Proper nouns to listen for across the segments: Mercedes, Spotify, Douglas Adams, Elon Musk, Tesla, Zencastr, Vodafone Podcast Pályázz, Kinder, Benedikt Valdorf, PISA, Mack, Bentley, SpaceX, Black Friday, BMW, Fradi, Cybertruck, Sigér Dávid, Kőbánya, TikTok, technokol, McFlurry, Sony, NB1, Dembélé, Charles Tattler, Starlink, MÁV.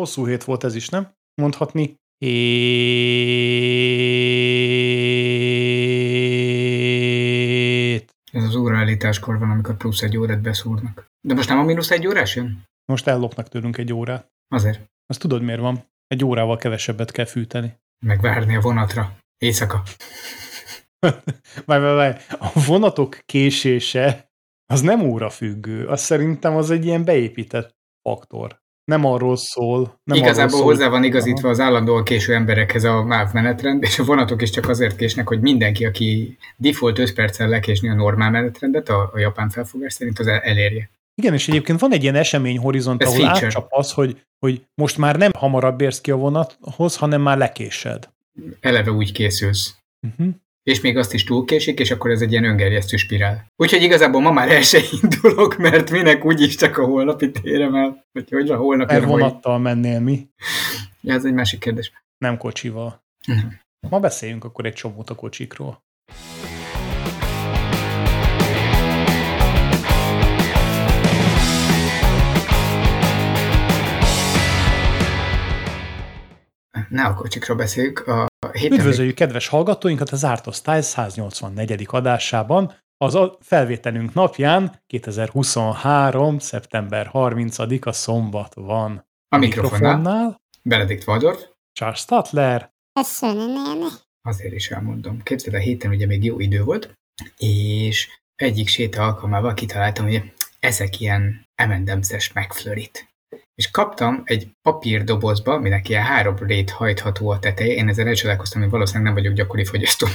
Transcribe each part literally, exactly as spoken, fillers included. Hosszú hét volt ez is, nem? Mondhatni. Hét. Ez az óraállításkor van, amikor plusz egy órát beszúrnak. De most nem a mínusz egy órás jön? Most ellopnak tőlünk egy órát. Azért? Azt tudod, miért van? Egy órával kevesebbet kell fűteni. Megvárni a vonatra. Éjszaka. Várj, várj, várj. A vonatok késése az nem órafüggő. Azt szerintem az egy ilyen beépített faktor. Nem arról szól. Nem Igazából arról szól, hozzá van igazítva az állandóan késő emberekhez a MÁV menetrend, és a vonatok is csak azért késnek, hogy mindenki, aki default öt perccel lekésni a normál menetrendet, a, a japán felfogás szerint, az elérje. Igen, és egyébként van egy ilyen eseményhorizont, ez ahol feature. Átcsap az, hogy, hogy most már nem hamarabb érsz ki a vonathoz, hanem már lekésed. Eleve úgy készülsz. Uh-huh. És még azt is túlkésik, és akkor ez egy ilyen öngerjesztő spirál. Úgyhogy igazából ma már el se indulok, mert minek úgyis csak a holnapi térem el, vagy hogy a holnap el vonattal hogy... mennél mi? Ja, ez egy másik kérdés. Nem kocsival. Uh-huh. Ma beszéljünk akkor egy csomót a kocsikról. Ne a kocsikról beszéljük. A héten... Üdvözöljük kedves hallgatóinkat a Zárt Osztály száznyolcvannegyedik adásában, az a felvételünk napján kétezer-huszonhárom. szeptember harmincadika szombat van. A mikrofonnál, mikrofonnál Benedikt Valdorf, Charles Tattler. Azért is elmondom. Képzeld, a héten ugye még jó idő volt, és egyik séta alkalmával kitaláltam, hogy ezek ilyen em end em-es McFlurryt. És kaptam egy papírdobozba, aminek ilyen három rét hajtható a teteje. Én ezzel elcsodálkoztam, hogy valószínűleg nem vagyok gyakori fogyasztó.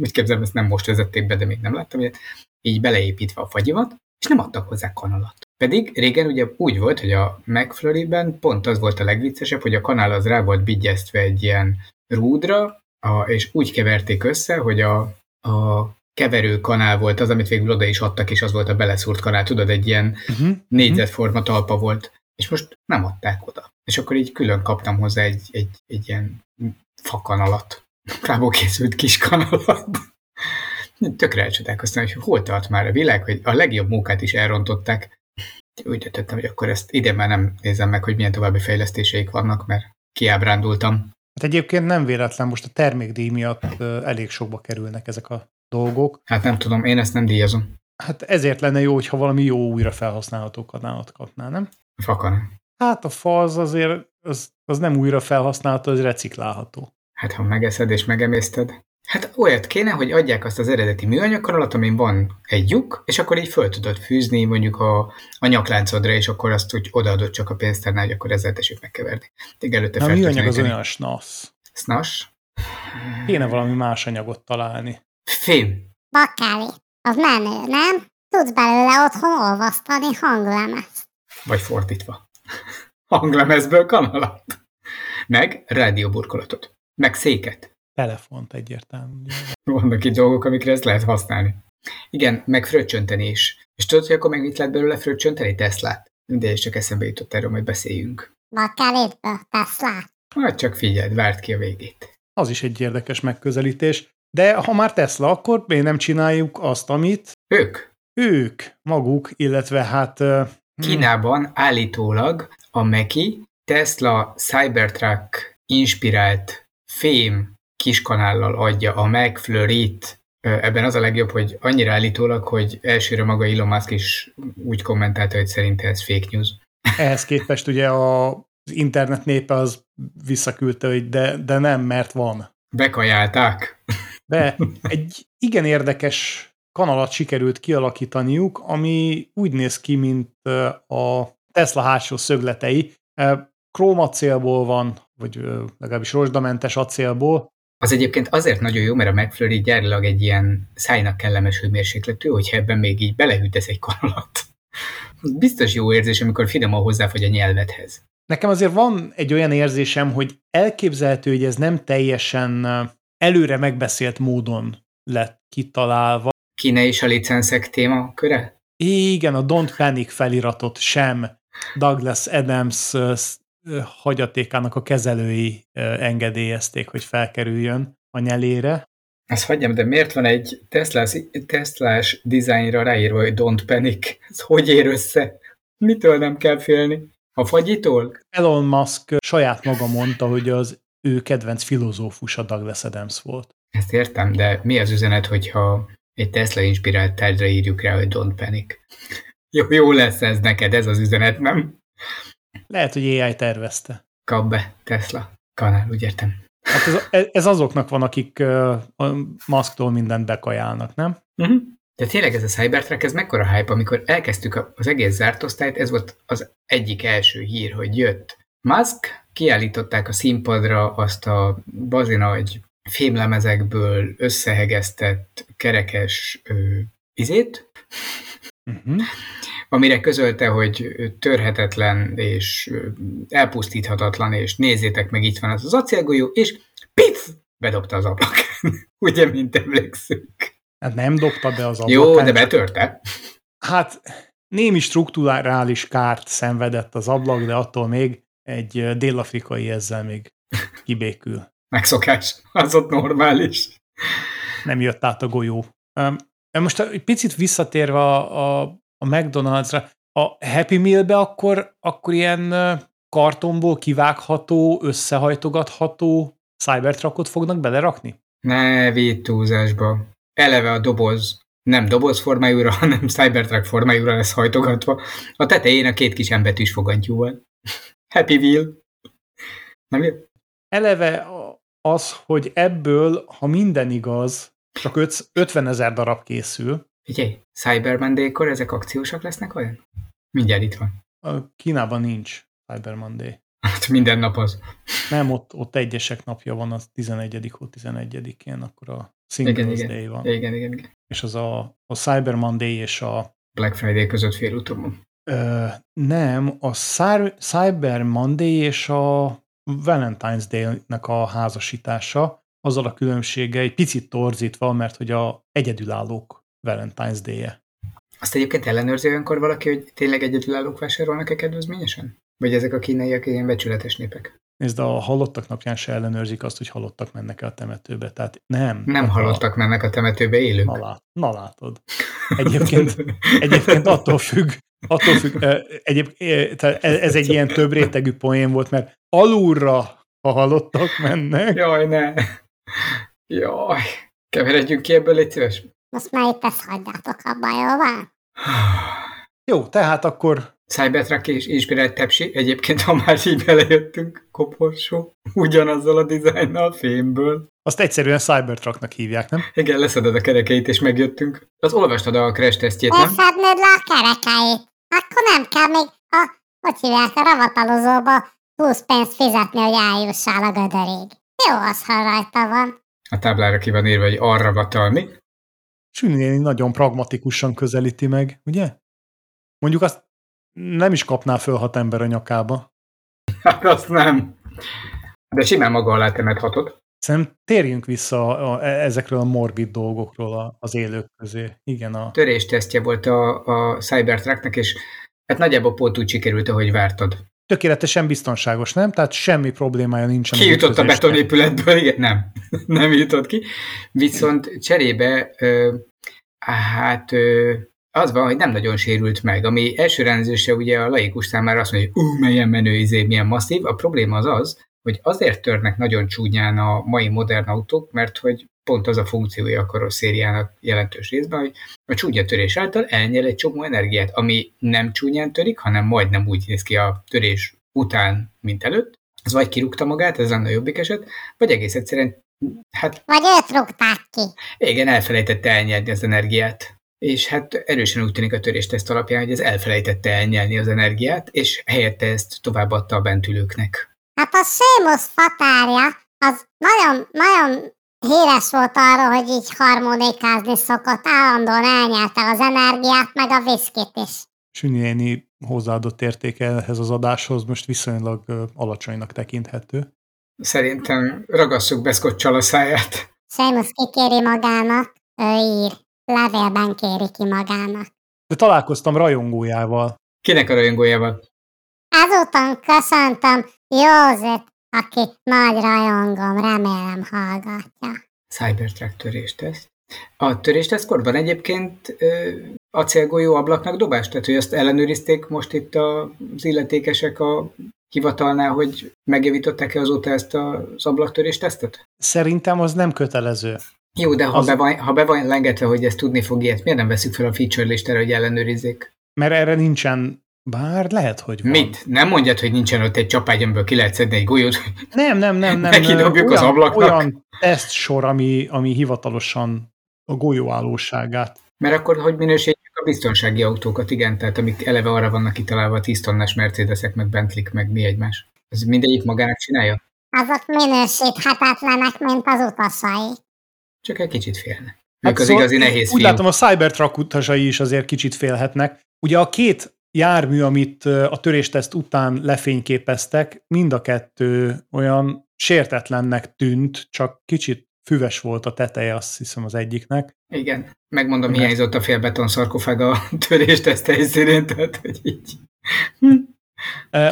Úgy képzelem, ezt nem most vezették be, de még nem láttam ilyet. Így beleépítve a fagyivat, és nem adtak hozzá kanalat. Pedig régen ugye úgy volt, hogy a McFlurryben pont az volt a legviccesebb, hogy a kanál az rá volt bigyeztve egy ilyen rúdra, a, és úgy keverték össze, hogy a, a keverő kanál volt az, amit végül oda is adtak, és az volt a beleszúrt kanál. Tudod, egy ilyen uh-huh. négyzetforma talpa volt. És most nem adták oda. És akkor így külön kaptam hozzá egy, egy, egy ilyen fakanalat. Rából készült kis kanalat. Tökre elcsodálkoztam, hogy hol tart már a világ, hogy a legjobb munkát is elrontották. Úgy döntöttem, hogy akkor ezt ide már nem nézem meg, hogy milyen további fejlesztéseik vannak, mert kiábrándultam. Hát egyébként nem véletlen, most a termékdíj miatt elég sokba kerülnek ezek a dolgok. Hát nem tudom, én ezt nem díjazom. Hát ezért lenne jó, hogyha valami jó újra felhasználható kanalat kapnál, nem? Fakanál. Hát a fa az azért, az, az nem újra felhasználható, az reciklálható. Hát ha megeszed és megemészted. Hát olyat kéne, hogy adják azt az eredeti műanyag kanalat, amin van egy lyuk, és akkor így föl tudod fűzni mondjuk a, a nyakláncodra, és akkor azt úgy odaadod csak a pénztárnál, hogy akkor ezzel tessék megkeverni. Tég előtte fel. A műanyag az olyan snasz. Snasz? Kéne valami más anyagot találni. Fém. Bakáli. Az menő, nem? Tudsz belőle otthon olvasztani hanglemezt. Vagy fordítva. Hanglemezből kanalat. Meg rádióburkolatot. Meg széket. Telefont egyértelmű. Vannak itt dolgok, amikre ezt lehet használni. Igen, meg fröccsönteni is. És tudod, hogy akkor meg mit lehet belőle fröccsönteni? Teslát. De és csak eszembe jutott, erről majd beszéljünk. Bakálétből Teslát. Majd csak figyeld, várd ki a végét. Az is egy érdekes megközelítés. De ha már Tesla, akkor miért nem csináljuk azt, amit... Ők. Ők maguk, illetve hát... Uh, Kínában állítólag a Meki Tesla Cybertruck inspirált fém kiskanállal adja a McFlurryt. Ebben az a legjobb, hogy annyira állítólag, hogy elsőre maga Elon Musk is úgy kommentálta, hogy szerinte ez fake news. Ehhez képest ugye a, az internet népe az visszaküldte, hogy de, de nem, mert van. Bekajálták. De egy igen érdekes kanalat sikerült kialakítaniuk, ami úgy néz ki, mint a Tesla hátsó szögletei. Krómacélból van, vagy legalábbis rozsdamentes acélból. Az egyébként azért nagyon jó, mert a McFlurry gyárilag egy ilyen szájnak kellemes hőmérsékletű, hogyha ebben még így belehűtesz egy kanalat. Biztos jó érzés, amikor finoman hozzáfogy a nyelvedhez. Nekem azért van egy olyan érzésem, hogy elképzelhető, hogy ez nem teljesen... előre megbeszélt módon lett kitalálva. Kína és a licenszek témaköre? Igen, a Don't Panic feliratot sem Douglas Adams hagyatékának a kezelői engedélyezték, hogy felkerüljön a nyelére. Azt hagyjam, de miért van egy Teslás, Teslás dizájnra ráírva, hogy Don't Panic? Ez hogy ér össze? Mitől nem kell félni? A fagyitól? Elon Musk saját maga mondta, hogy az ő kedvenc filozófusa Douglas Adams volt. Ezt értem, de mi az üzenet, hogyha egy Tesla-inspirált tárgyra írjuk rá, hogy Don't Panic? Jó, jó lesz ez neked, ez az üzenet, nem? Lehet, hogy á i tervezte. Kap be, Tesla. Kanál, úgy értem. Hát ez, ez azoknak van, akik a Musktól mindent bekajálnak, nem? Uh-huh. De tényleg ez a Cybertruck, ez mekkora hype, amikor elkezdtük az egész zárt osztályt, ez volt az egyik első hír, hogy jött Musk, kiállították a színpadra azt a bazinagy fémlemezekből összehegeztett kerekes ö, izét, uh-huh. amire közölte, hogy törhetetlen és elpusztíthatatlan, és nézzétek meg, itt van az az acélgolyó, és pif, bedobta az ablakán. Ugye, mint emlékszünk. Hát nem dobta be az ablakán. Jó, de betörte. Hát némi strukturális kárt szenvedett az ablak, de attól még egy dél-afrikai ezzel még kibékül. Megszokás, az ott normális. Nem jött át a golyó. Most egy picit visszatérve a, a a McDonald's-ra, a Happy Meal-be akkor, akkor ilyen kartonból kivágható, összehajtogatható Cybertruckot fognak belerakni? Ne vidd túlzásba. Eleve a doboz nem doboz formájúra, hanem Cybertruck formájúra lesz hajtogatva. A tetején a két kis embetűs fogantyúval. Happy Meal. Nem jön? Eleve az, hogy ebből, ha minden igaz, csak ötvenezer darab készül. Figyelj, Cyber Monday-kor ezek akciósak lesznek olyan? Mindjárt itt van. A Kínában nincs Cyber Monday. Hát minden nap az. Nem, ott, ott egyesek napja van, az tizenegyedikén, tizenegyedikén, akkor a Singles Day van. Igen, igen, igen. És az a, a Cyber Monday és a... Black Friday között félúton van. Ö, nem, a Cyber, Cyber Monday és a Valentine's Day-nek a házasítása, azzal a különbsége egy picit torzítva, mert hogy a egyedülállók Valentine's Day-je. Azt egyébként ellenőrzi olyankor valaki, hogy tényleg egyedülállók vásárolnak-e kedvezményesen? Vagy ezek a kínaiak ilyen becsületes népek? Nézd, a halottak napján se ellenőrzik azt, hogy halottak mennek a temetőbe. Tehát nem. Nem halottak a... mennek a temetőbe, élünk. Na, lát, na látod. Egyébként, egyébként attól függ, attól függ egyébként, ez egy ilyen több rétegű poén volt, mert alulra, ha halottak mennek. Jaj, ne. Jaj. Keveredjünk ki ebből, légy szíves. Most már itt ezt hagyjátok abban, jól van? Jó, tehát akkor... Cybertruck és inspirált tepsi, egyébként ha már így belejöttünk, koporsó, ugyanazzal a dizájnnal, fémből. Azt egyszerűen Cybertrucknak hívják, nem? Igen, leszeded a kerekeit, és megjöttünk. Az olvastad a crash tesztjét, nem? Leszednöd le a kerekeit. Akkor nem kell még a, hogy hívják, a ravatalozóba húsz pénzt fizetni, hogy eljussál a gödörig. Jó az, ha rajta van. A táblára ki van írva, hogy arra vatalni. Sünni nagyon pragmatikusan közelíti meg, ugye? Mondjuk azt nem is kapná föl hat ember a nyakába. Hát azt nem. De simán maga alá temet hatot. Szerintem térjünk vissza a, a, ezekről a morbid dolgokról a, az élők közé. Igen, a... töréstesztje volt a, a Cybertrucknak, és hát nagyjából pont úgy sikerült, ahogy vártad. Tökéletesen biztonságos, nem? Tehát semmi problémája nincsen. Ki jutott a betonépületből? Igen, nem. Nem jutott ki. Viszont cserébe ö, hát ö, az van, hogy nem nagyon sérült meg. Ami első rendezőse ugye a laikus számára azt mondja, hogy ú, melyen menő izé, milyen masszív. A probléma az az, hogy azért törnek nagyon csúnyán a mai modern autók, mert hogy pont az a funkciója a karosszériának jelentős részben, hogy a csúnya törés által elnyel egy csomó energiát, ami nem csúnyán törik, hanem majdnem úgy néz ki a törés után, mint előtt. Ez vagy kirúgta magát, ez lenne a jobbik eset, vagy egész egyszerűen, hát... Vagy őt rúgták ki. Igen, elfelejtette elnyelni az energiát. És hát erősen úgy tűnik a törésteszt alapján, hogy ez elfelejtette elnyelni az energiát, és helyette ezt továbbadta a bentülőknek. Hát a Sémus fatárja, az nagyon, nagyon... híres volt arról, hogy így harmonikázni szokott, állandóan elnyelte az energiát, meg a viszkit is. Sünni néni hozzáadott értéke ehhez az adáshoz most viszonylag alacsonynak tekinthető. Szerintem ragasszuk be szkoccsal a száját. Sémus kikéri magának, ő ír. Levélben kéri ki magának. De találkoztam rajongójával. Kinek a rajongójával? Ezután köszöntöm Józsit, aki nagy rajongom, remélem hallgatja. Cybertruck törésteszt. A törésteszkorban egyébként ö, acélgolyó ablaknak dobást? Tehát, hogy ezt ellenőrizték most itt az illetékesek a hivatalnál, hogy megjavították-e azóta ezt az ablaktörés tesztet? Szerintem az nem kötelező. Jó, de ha az... be van, ha be van lengetve, hogy ezt tudni fog ilyet, miért nem veszük fel a feature listára, hogy ellenőrizzék? Mert erre nincsen, bár lehet, hogy van. Mit? Nem mondjad, hogy nincsen ott egy csapágy, amiből ki lehet szedni egy golyót? Nem, nem, nem. nem. Nekidobjuk az ablaknak. Olyan tesztsor, ami, ami hivatalosan a golyóállóságát. Mert akkor, hogy minősítjük a biztonsági autókat, igen, tehát amik eleve arra vannak kitalálva, a tíz tonnás Mercedesek, meg Bentleyk, meg mi egymás. Ez mindegyik magának csinálja? Azok minősíthetetlenek, mint az utasai. Csak egy kicsit félnek. Hát az szóval igazi nehéz úgy fiú. Látom, a Cybertruck utasai is azért kicsit félhetnek. Ugye a két jármű, amit a törésteszt után lefényképeztek, mind a kettő olyan sértetlennek tűnt, csak kicsit füves volt a teteje, azt hiszem, az egyiknek. Igen, megmondom, mert... hiányzott a félbeton szarkofág a törésteszt helyszínén, tehát hogy így.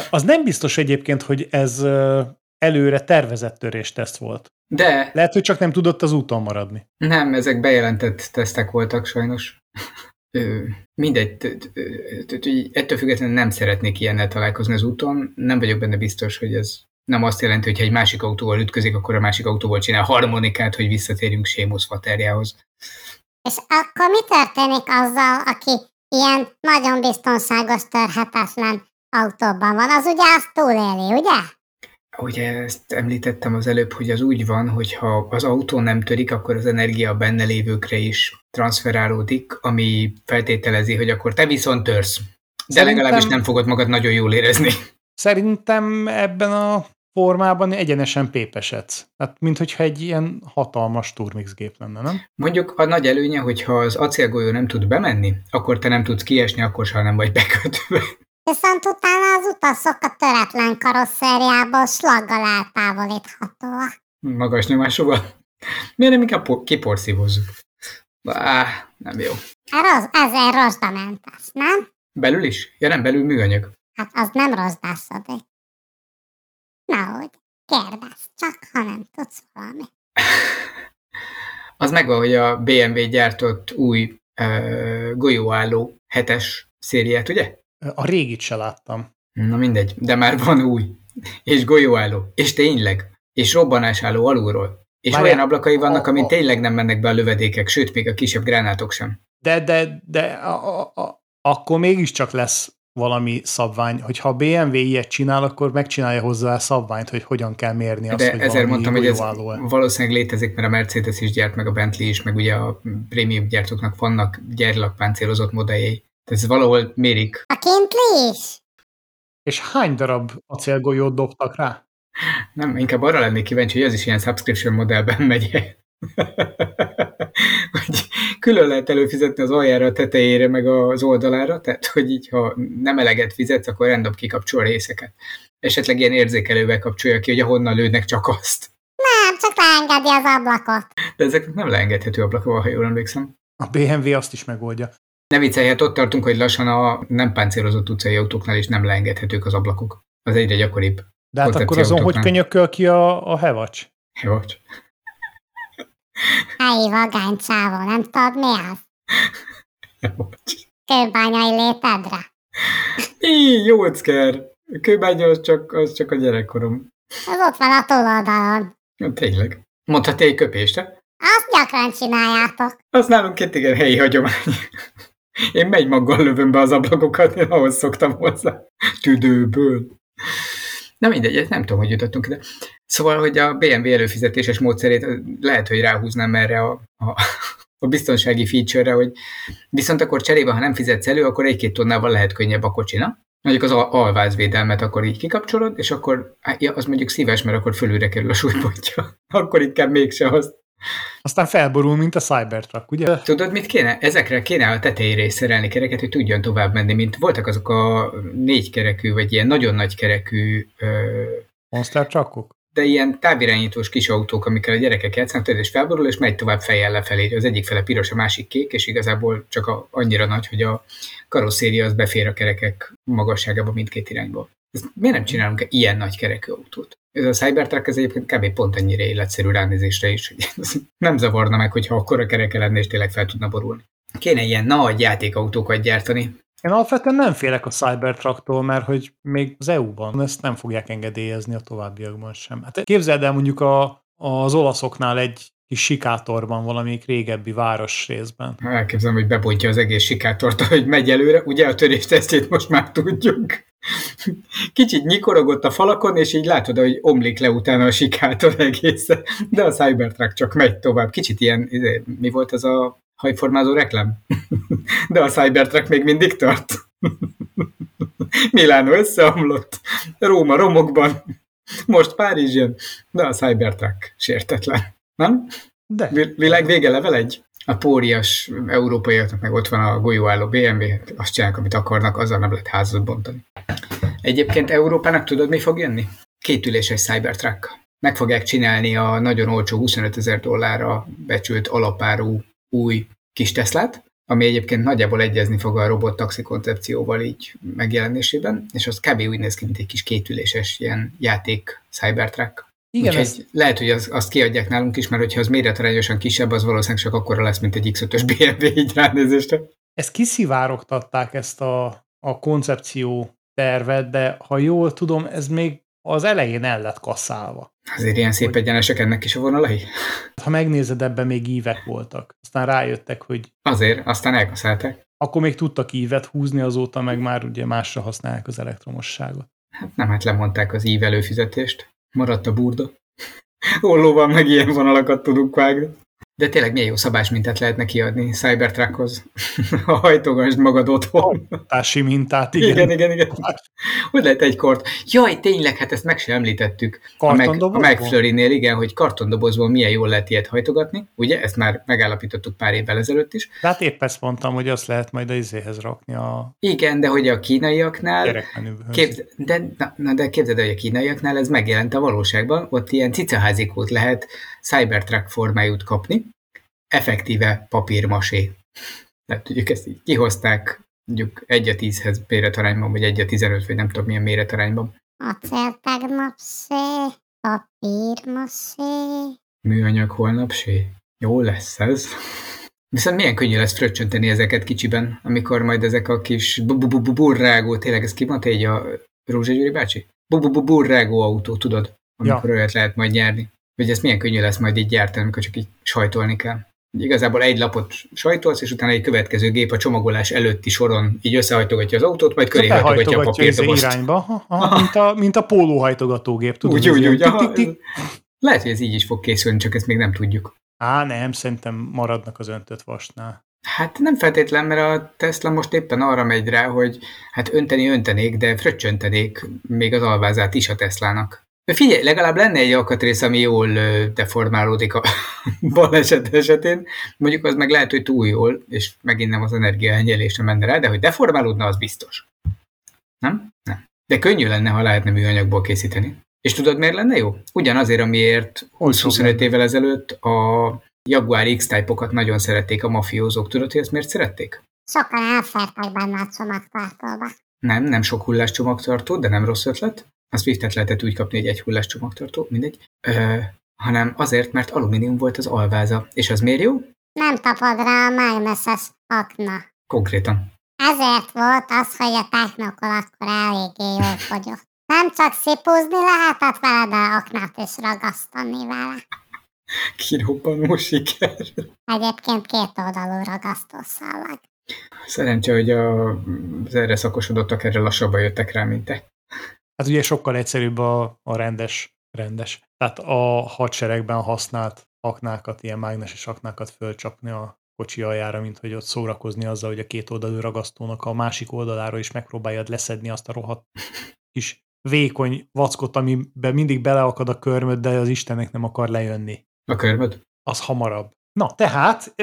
Az nem biztos egyébként, hogy ez előre tervezett törésteszt volt. De... lehet, hogy csak nem tudott az úton maradni. Nem, ezek bejelentett tesztek voltak sajnos. Mindegy, ettől függetlenül nem szeretnék ilyennel találkozni az úton. Nem vagyok benne biztos, hogy ez nem azt jelenti, hogy ha egy másik autóval ütközik, akkor a másik autóval csinál harmonikát, hogy visszatérjünk Sémusz vaterjához. És akkor mi történik azzal, aki ilyen nagyon biztonságos, törhetetlen autóban van? Az ugye azt túléli, ugye? Ugye ezt említettem az előbb, hogy az úgy van, hogy ha az autó nem törik, akkor az energia benne lévőkre is transferálódik, ami feltételezi, hogy akkor te viszont törsz. De szerintem, legalábbis nem fogod magad nagyon jól érezni. Szerintem ebben a formában egyenesen pépesedsz. Hát, minthogyha egy ilyen hatalmas turmix gép lenne, nem? Mondjuk a nagy előnye, hogyha az acélgolyó nem tud bemenni, akkor te nem tudsz kiesni, akkor soha nem vagy bekötve. Viszont utána az utasok a töretlen karosszériából slaggal eltávolíthatóak. Magas nyomásúval? Miért nem inkább kiporszívozzuk? Báh, nem jó. Roz, ezért rozsdamentes, nem? Belül is? Ja nem, belül műanyag. Hát az nem rozsdászodik. Na úgy, kérdezz csak, ha nem tudsz valami. Az megvan, hogy a bé em vé gyártott új uh, golyóálló hetes szériát, ugye? A régit se láttam. Na mindegy, de már van új. És golyóálló. És tényleg. És robbanásálló alulról. És már olyan a... ablakai vannak, amin tényleg nem mennek be a lövedékek, sőt, még a kisebb gránátok sem. De, de, de a, a, a, akkor mégiscsak lesz valami szabvány. Hogyha a bé em vé ilyet csinál, akkor megcsinálja hozzá a szabványt, hogy hogyan kell mérni azt, de hogy ezért mondtam, hogy ez valószínűleg létezik, mert a Mercedes is gyárt, meg a Bentley is, meg ugye a prémium gyártóknak vannak gyárilag páncélozott modelljei. Ez valahol mérik. A kintli is. És hány darab acélgolyót dobtak rá? Nem, inkább arra lennék kíváncsi, hogy az is ilyen subscription modellben megy el. Hogy külön lehet előfizetni az aljára, a tetejére, meg az oldalára, tehát hogy így, ha nem eleget fizetsz, akkor rendben kikapcsol részeket. Esetleg ilyen érzékelővel kapcsolja ki, hogy ahonnan lődnek csak azt. Nem, csak leengedi az ablakot. De ezeknek nem leengedhető ablakban, ha jól emlékszem. A bé em vé azt is megoldja. Ne viccelj, hát ott tartunk, hogy lassan a nem páncélozott utcai autóknál is nem leengedhetők az ablakok. Az egyre gyakoribb. De hát akkor azon, hogy könyököl ki a, a hevacs? Hevacs. Helyi vagány csávó, nem tudod mi az? Hevacs. Kőbányai létedre. Így, jócsker. Kőbánya az csak, az csak a gyerekkorom. Az ott van a túloldalon. Ja, tényleg. Mondhatja egy köpést, te? Azt gyakran csináljátok. Azt nálunk két igen helyi hagyomány. Én megymakkal lövöm be az ablakokat, én ahhoz szoktam hozzá. Tüdőből. Na mindegy, ezt nem tudom, hogy jutottunk ide. Szóval, hogy a bé em vé előfizetéses módszerét lehet, hogy ráhúznám erre a, a, a biztonsági feature-re, hogy viszont akkor cserébe, ha nem fizetsz elő, akkor egy-két tonnával lehet könnyebb a kocsina. Mondjuk az al- alvázvédelmet akkor így kikapcsolod, és akkor ja, az mondjuk szíves, mert akkor fölülre kerül a súlypontja. Akkor inkább mégsem azt. Aztán felborul, mint a Cybertruck, ugye? Tudod, mit kéne? Ezekre kéne a tetejére is szerelni kereket, hogy tudjon tovább menni, mint voltak azok a négykerekű, vagy ilyen nagyon nagykerekű... Monster truckok? De ilyen távirányítós kis autók, amikkel a gyerekek játszanak, és felborul, és megy tovább fejjel lefelé. Az egyik fele piros, a másik kék, és igazából csak a, annyira nagy, hogy a karosszéria az befér a kerekek magasságába mindkét irányba. Ezt miért nem csinálunk ilyen nagy kerekű autót? Ez a Cybertruck ez egyébként kb. Pont annyira életszerű ránézésre is, hogy nem zavarna meg, hogyha akkora kereke lenne, és tényleg fel tudna borulni. Kéne ilyen nagy játékautókat gyártani. Én alapvetően nem félek a Cybertrucktól, mert hogy még az é u-ban ezt nem fogják engedélyezni a továbbiakban sem. Hát képzeld el mondjuk a, az olaszoknál egy kis sikátorban, valamelyik régebbi városrészben. Elképzelem, hogy bebontja az egész sikátort, hogy megy előre. Ugye a töréstesztjét most már tudjuk. Kicsit nyikorogott a falakon, és így látod, hogy omlik le utána a sikátor egészen. De a Cybertruck csak megy tovább. Kicsit ilyen, mi volt az a hajformázó reklám? De a Cybertruck még mindig tart. Milánó összeomlott, Róma romokban, most Párizs jön, de a Cybertruck sértetlen. Nem? De. Vil- világ vége level egy. A pórias európaiaknak meg ott van a golyóálló bé em vé, azt csinálják, amit akarnak, azzal nem lehet házat bontani. Egyébként Európának tudod, mi fog jönni? Kétüléses Cybertruck. Meg fogják csinálni a nagyon olcsó huszonötezer dollárra becsült alapárú új kis Teslát, ami egyébként nagyjából egyezni fog a robot-taxi koncepcióval így megjelenésében, és az kb. Úgy néz ki, mint egy kis kétüléses ilyen játék Cybertruck. Igen, ezt... lehet, hogy az, azt kiadják nálunk is, mert hogyha az méretarányosan kisebb, az valószínűleg csak akkora lesz, mint egy iksz ötös bé em vé így ránézésre. Ezt kiszivárogtatták ezt a, a koncepció tervet, de ha jól tudom, ez még az elején el lett kasszálva. Azért ilyen szép egyenesek ennek is a vonalai. Ha megnézed, ebben még ívek voltak. Aztán rájöttek, hogy... Azért, aztán elkasszálták. Akkor még tudtak ívet húzni, azóta meg már ugye másra használják az elektromosságot. Hát nem, hát lemondták az ív előfizetést. Maradt a burda. Ollóval meg ilyen vonalakat tudunk vágni. De tényleg milyen jó szabásmintát lehetne kiadni Cybertruckhoz. Ha hajtogasd magad otthon. Hajtási mintát, igen. Igen, igen, igen. Hogy lehet egy kort? Jaj, tényleg, hát ezt meg sem említettük. A, meg, a McFlurrynél, igen, hogy kartondobozból milyen jól lehet ilyet hajtogatni. Ugye, ezt már megállapítottuk pár évvel ezelőtt is. De hát épp ezt mondtam, hogy azt lehet majd az izéhez rakni a... Igen, de hogy a kínaiaknál... Gyerekmenühöz. Képz... De, na, na, de képzeld, hogy a kínaiaknál ez megjelent a valóságban. Ott ilyen cicaházikót lehet Cybertruck formájút kapni. Effektíve papírmasé. Tehát tudjuk, ezt így kihozták, mondjuk egy a tízhez méretarányban, vagy egy a tizenöt, vagy nem tudom milyen méretarányban. Acertagmasé, papírmasé. Műanyag holnapsé. Jó lesz ez. Viszont milyen könnyű lesz fröccsönteni ezeket kicsiben, amikor majd ezek a kis burrágó, tényleg ez kimondta így a Rózsa Gyuri bácsi? Burrágó autó, tudod? Amikor olyat lehet majd nyerni. Hogy ez milyen könnyű lesz majd így gyártani, amikor csak így sajtolni kell. Igazából egy lapot sajtolsz, és utána egy következő gép a csomagolás előtti soron így összehajtogatja az autót, majd köré hajtogatja a papírdobozt. Irányba, mint a pólóhajtogatógép. Úgy, úgy, úgy. Lehet, hogy ez így is fog készülni, csak ezt még nem tudjuk. Á, nem, szerintem maradnak az öntött vasnál. Hát nem feltétlen, mert a Tesla most éppen arra megy rá, hogy hát önteni öntenék, de fröccsöntenék még az alvázát is a Teslának. Figyelj, legalább lenne egy alkatrész, ami jól deformálódik a baleset esetén. Mondjuk az meg lehet, hogy túl jól, és megint nem az energiaelnyelésre menne rá, de hogy deformálódna, az biztos. Nem? Nem. De könnyű lenne, ha lehetne műanyagból készíteni. És tudod, miért lenne jó? Ugyanazért, amiért huszonöt évvel ezelőtt a Jaguar X-type-okat nagyon szerették a mafiózók. Tudod, hogy ezt miért szerették? Sokan elfértek benne a csomagtartóba. Nem, nem sok hullás csomagtartó, de nem rossz ötlet. A Swiftet lehetett úgy kapni, hogy egy hullás csomagtartó, mindegy, Ö, hanem azért, mert alumínium volt az alváza. És az miért jó? Nem tapad rá a mágneses akna. Konkrétan. Ezért volt az, hogy a technokol akkor eléggé jól fogyott. Nem csak szipúzni lehetett vele, de aknát is ragasztani vele. Kirobbanó siker. Egyébként két oldalú ragasztószallag. Szerencsé, hogy a, az erre szakosodottak erre lassabban jöttek rá, mint te. Hát ugye sokkal egyszerűbb a, a rendes, rendes, tehát a hadseregben használt aknákat, ilyen mágneses aknákat fölcsapni a kocsi aljára, mint hogy ott szórakozni azzal, hogy a két oldalú ragasztónak a másik oldaláról is megpróbáljad leszedni azt a rohadt kis vékony vackot, amiben mindig beleakad a körmöd, de az Istennek nem akar lejönni. A körmöd? Az hamarabb. Na, tehát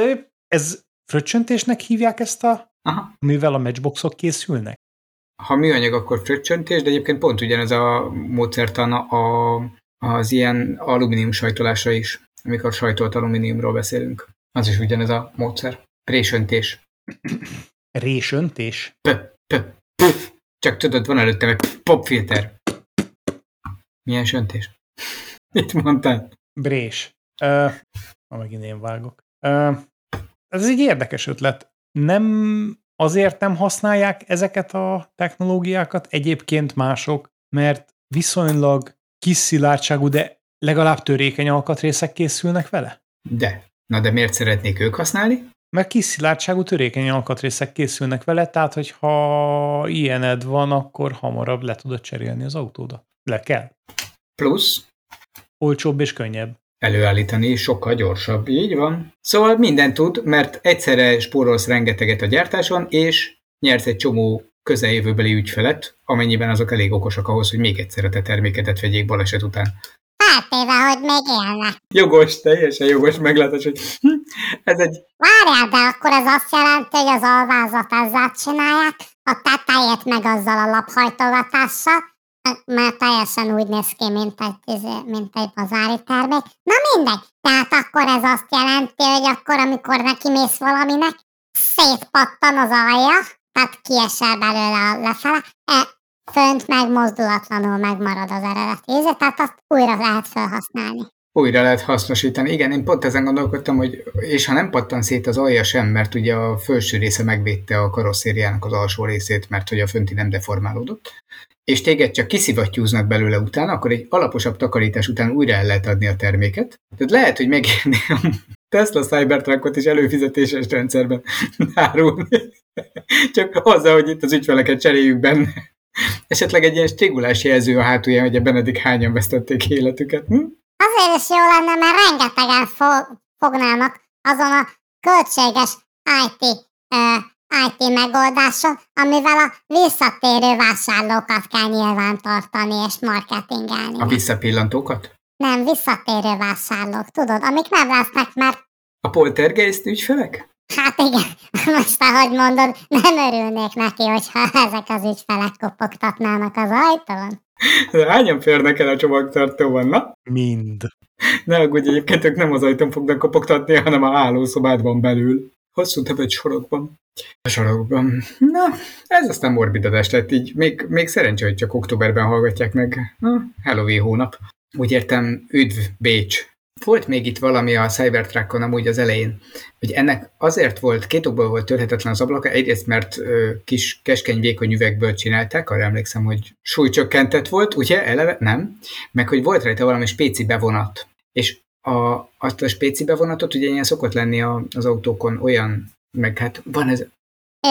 ez fröccsöntésnek hívják ezt a, aha, mivel a matchboxok készülnek? Ha műanyag, akkor fröccsöntés, de egyébként pont ugyanez a módszertan a, az ilyen alumínium sajtolásra is, amikor sajtolt alumíniumról beszélünk. Az is ugyanez a módszer. Présöntés. Résöntés? P, p, p. Csak tudod, van előttem egy popfilter. Milyen söntés? Mit mondtál? Brés. Uh, ha megint én vágok. Uh, ez egy érdekes ötlet. nem azért nem használják ezeket a technológiákat egyébként mások, mert viszonylag kis szilárdságú, de legalább törékeny alkatrészek készülnek vele? De. Na de miért szeretnék ők használni? Mert kis szilárdságú, törékeny alkatrészek készülnek vele, tehát hogyha ilyened van, akkor hamarabb le tudod cserélni az autódat. Le kell. Plusz? Olcsóbb és könnyebb. Előállítani sokkal gyorsabb, így van. Szóval mindent tud, mert egyszerre spórolsz rengeteget a gyártáson, és nyersz egy csomó közeljövőbeli ügyfelet, amennyiben azok elég okosak ahhoz, hogy még egyszer a te termékedet vegyék baleset után. Áttéve, hogy még élnek. Jogos, teljesen jogos meglátás, hogy ez egy... Várjál, de akkor ez azt jelenti, hogy az alvázat ezzel csinálják, a tetejét meg azzal a laphajtogatással, mert teljesen úgy néz ki, mint egy, mint egy bazári termék. Na mindegy, tehát akkor ez azt jelenti, hogy akkor, amikor neki mész valaminek, szétpattan az alja, tehát kiesel belőle lefele, e, fönt meg mozdulatlanul megmarad az eredeti íze, tehát azt újra lehet felhasználni. Újra lehet hasznosítani. Igen, én pont ezen gondolkodtam, hogy és ha nem pattan szét az alja sem, mert ugye a felső része megvédte a karosszériának az alsó részét, mert hogy a fönti nem deformálódott, és téged csak kiszivattyúznak belőle utána, akkor egy alaposabb takarítás után újra el lehet adni a terméket. Tehát lehet, hogy megérni a Tesla Cybertruckot is előfizetéses rendszerben árulni. Csak azzal, hogy itt az ügyfeleket cseréljük benne. Esetleg egy ilyen strigulás jelző a hátulján, hogy ebben eddig hányan vesztették életüket. Hm? Azért is jó lenne, mert rengetegen fo- fognának azon a költséges i té uh, i té megoldáson, amivel a visszatérő vásárlókat kell nyilván tartani és marketingelni. A visszapillantókat? Nem, visszatérő vásárlók, tudod, amik nem lesznek, mert... A poltergeist ügyfelek? Hát igen, most ahogy mondod, nem örülnék neki, hogyha ezek az ügyfelek kopogtatnának az ajtón. Hányan férnek el a csomagtartóban, na? Mind. Ne aggódj, egyébként ők nem az ajtón fognak kopogtatni, hanem a hálószobádban belül. Hosszú többet sorokban. A sorokban. Na, ez aztán morbid adás lett, így még, még szerencsé, hogy csak októberben hallgatják meg. Na, Halloween hónap. Úgy értem, üdv Bécs. Volt még itt valami a Cybertruckon amúgy az elején, hogy ennek azért volt, két okból volt törhetetlen az ablaka, egyrészt mert ö, kis keskeny vékony üvegből csinálták, arra emlékszem, hogy súlycsökkentett volt, ugye, eleve? Nem. Meg hogy volt rajta valami spéci bevonat. És A, azt a spéci bevonatot, ugye ilyen szokott lenni a, az autókon olyan, meg hát van ez...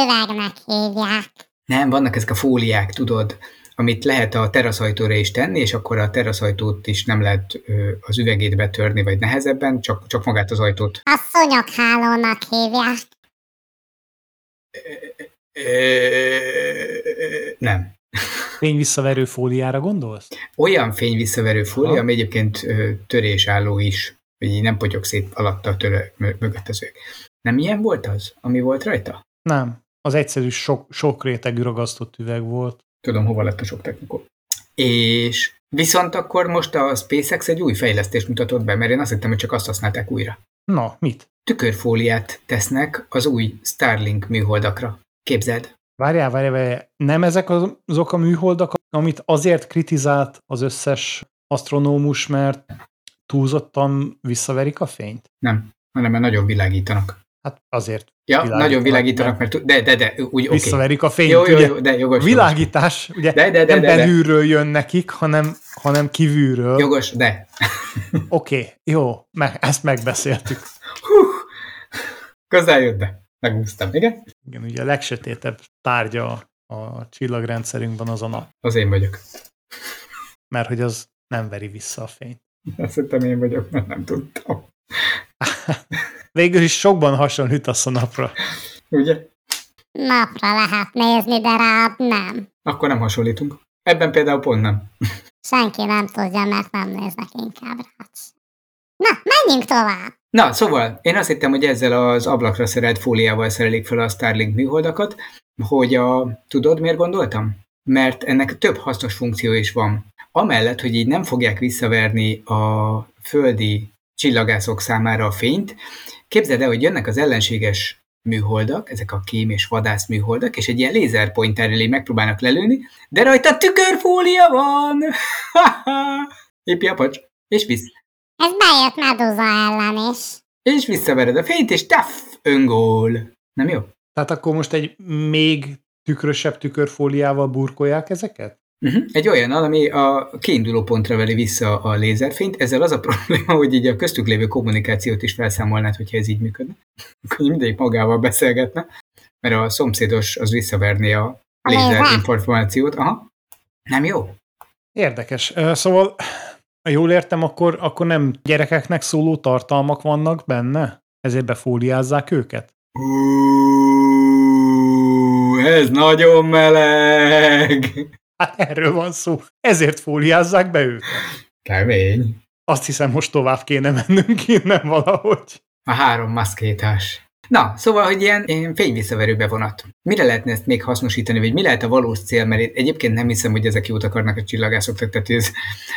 Üvegnek hívják. Nem, vannak ezek a fóliák, tudod, amit lehet a teraszajtóra is tenni, és akkor a teraszajtót is nem lehet ö, az üvegét betörni, vagy nehezebben, csak, csak magát az ajtót. A szúnyoghálónak hívják. Nem. Fényvisszaverő fóliára gondolsz? Olyan fényvisszaverő fólia, ami egyébként ö, törésálló is, hogy így nem potyog szét alatta a törő mögött az ők. Nem ilyen volt az, ami volt rajta? Nem. Az egyszerű sok, sok rétegű ragasztott üveg volt. Tudom, hova lett a sok technikó. És viszont akkor most a SpaceX egy új fejlesztést mutatott be, mert én azt hittem, hogy csak azt használták újra. Na, mit? Tükörfóliát tesznek az új Starlink műholdakra. Képzeld! Várjál, várjál, várjál, nem ezek azok a műholdak, amit azért kritizált az összes asztronómus, mert túlzottan visszaverik a fényt? Nem, hanem mert nagyon világítanak. Hát azért ja, világítanak. Nagyon világítanak, mert, mert de, de, de, úgy oké. Visszaverik okay. a fényt, jó, jó, jó, ugye? Jogos, világítás, jogos. Ugye de, de, de, nem de, de, belülről de. Jön nekik, hanem, hanem kívülről. Jogos, de. Oké, okay, jó, meg, ezt megbeszéltük. Hú, közel jött, de. Megúsztam, igen? Igen, ugye a legsötétebb tárgya a csillagrendszerünkben az a nap. Az én vagyok. Mert hogy az nem veri vissza a fényt. Azt hittem én vagyok, mert nem tudtam. Végül is sokban hasonlít az a napra. Ugye? Napra lehet nézni, de rád nem. Akkor nem hasonlítunk. Ebben például pont nem. Senki nem tudja, mert nem néznek inkább rád. Na, menjünk tovább! Na, szóval, én azt hittem, hogy ezzel az ablakra szerelt fóliával szerelik fel a Starlink műholdakat, hogy a... Tudod, miért gondoltam? Mert ennek több hasznos funkció is van. Amellett, hogy így nem fogják visszaverni a földi csillagászok számára a fényt, képzeld el, hogy jönnek az ellenséges műholdak, ezek a kém és vadász műholdak, és egy ilyen lézerpointer elé megpróbálnak lelőni, de rajta tükörfólia van! Épp japacs, és visz. Ez bejött Meduza ellen is. És visszavered a fényt, és taff, öngól. Nem jó? Tehát akkor most egy még tükrösebb tükörfóliával burkolják ezeket? Uh-huh. Egy olyan, ami a kiinduló pontra veli vissza a lézerfényt. Ezzel az a probléma, hogy így a köztük lévő kommunikációt is felszámolnád, hogyha ez így működne. Akkor mindegyik magával beszélgetne, mert a szomszédos az visszaverné a lézerinformációt. Aha. Nem jó? Érdekes. Szóval, ha jól értem, akkor, akkor nem gyerekeknek szóló tartalmak vannak benne? Ezért befóliázzák őket? Uuuuh, ez nagyon meleg! Hát erről van szó. Ezért fóliázzák be őket. Kemény. Azt hiszem, most tovább kéne mennünk innen valahogy. A három maszkétás. Na, szóval, hogy ilyen, ilyen fényvisszaverő bevonat. Mire lehetne ezt még hasznosítani, vagy mi lehet a valós cél? Mert egyébként nem hiszem, hogy ezek jót akarnak a csillagászoknak. Tehát ez,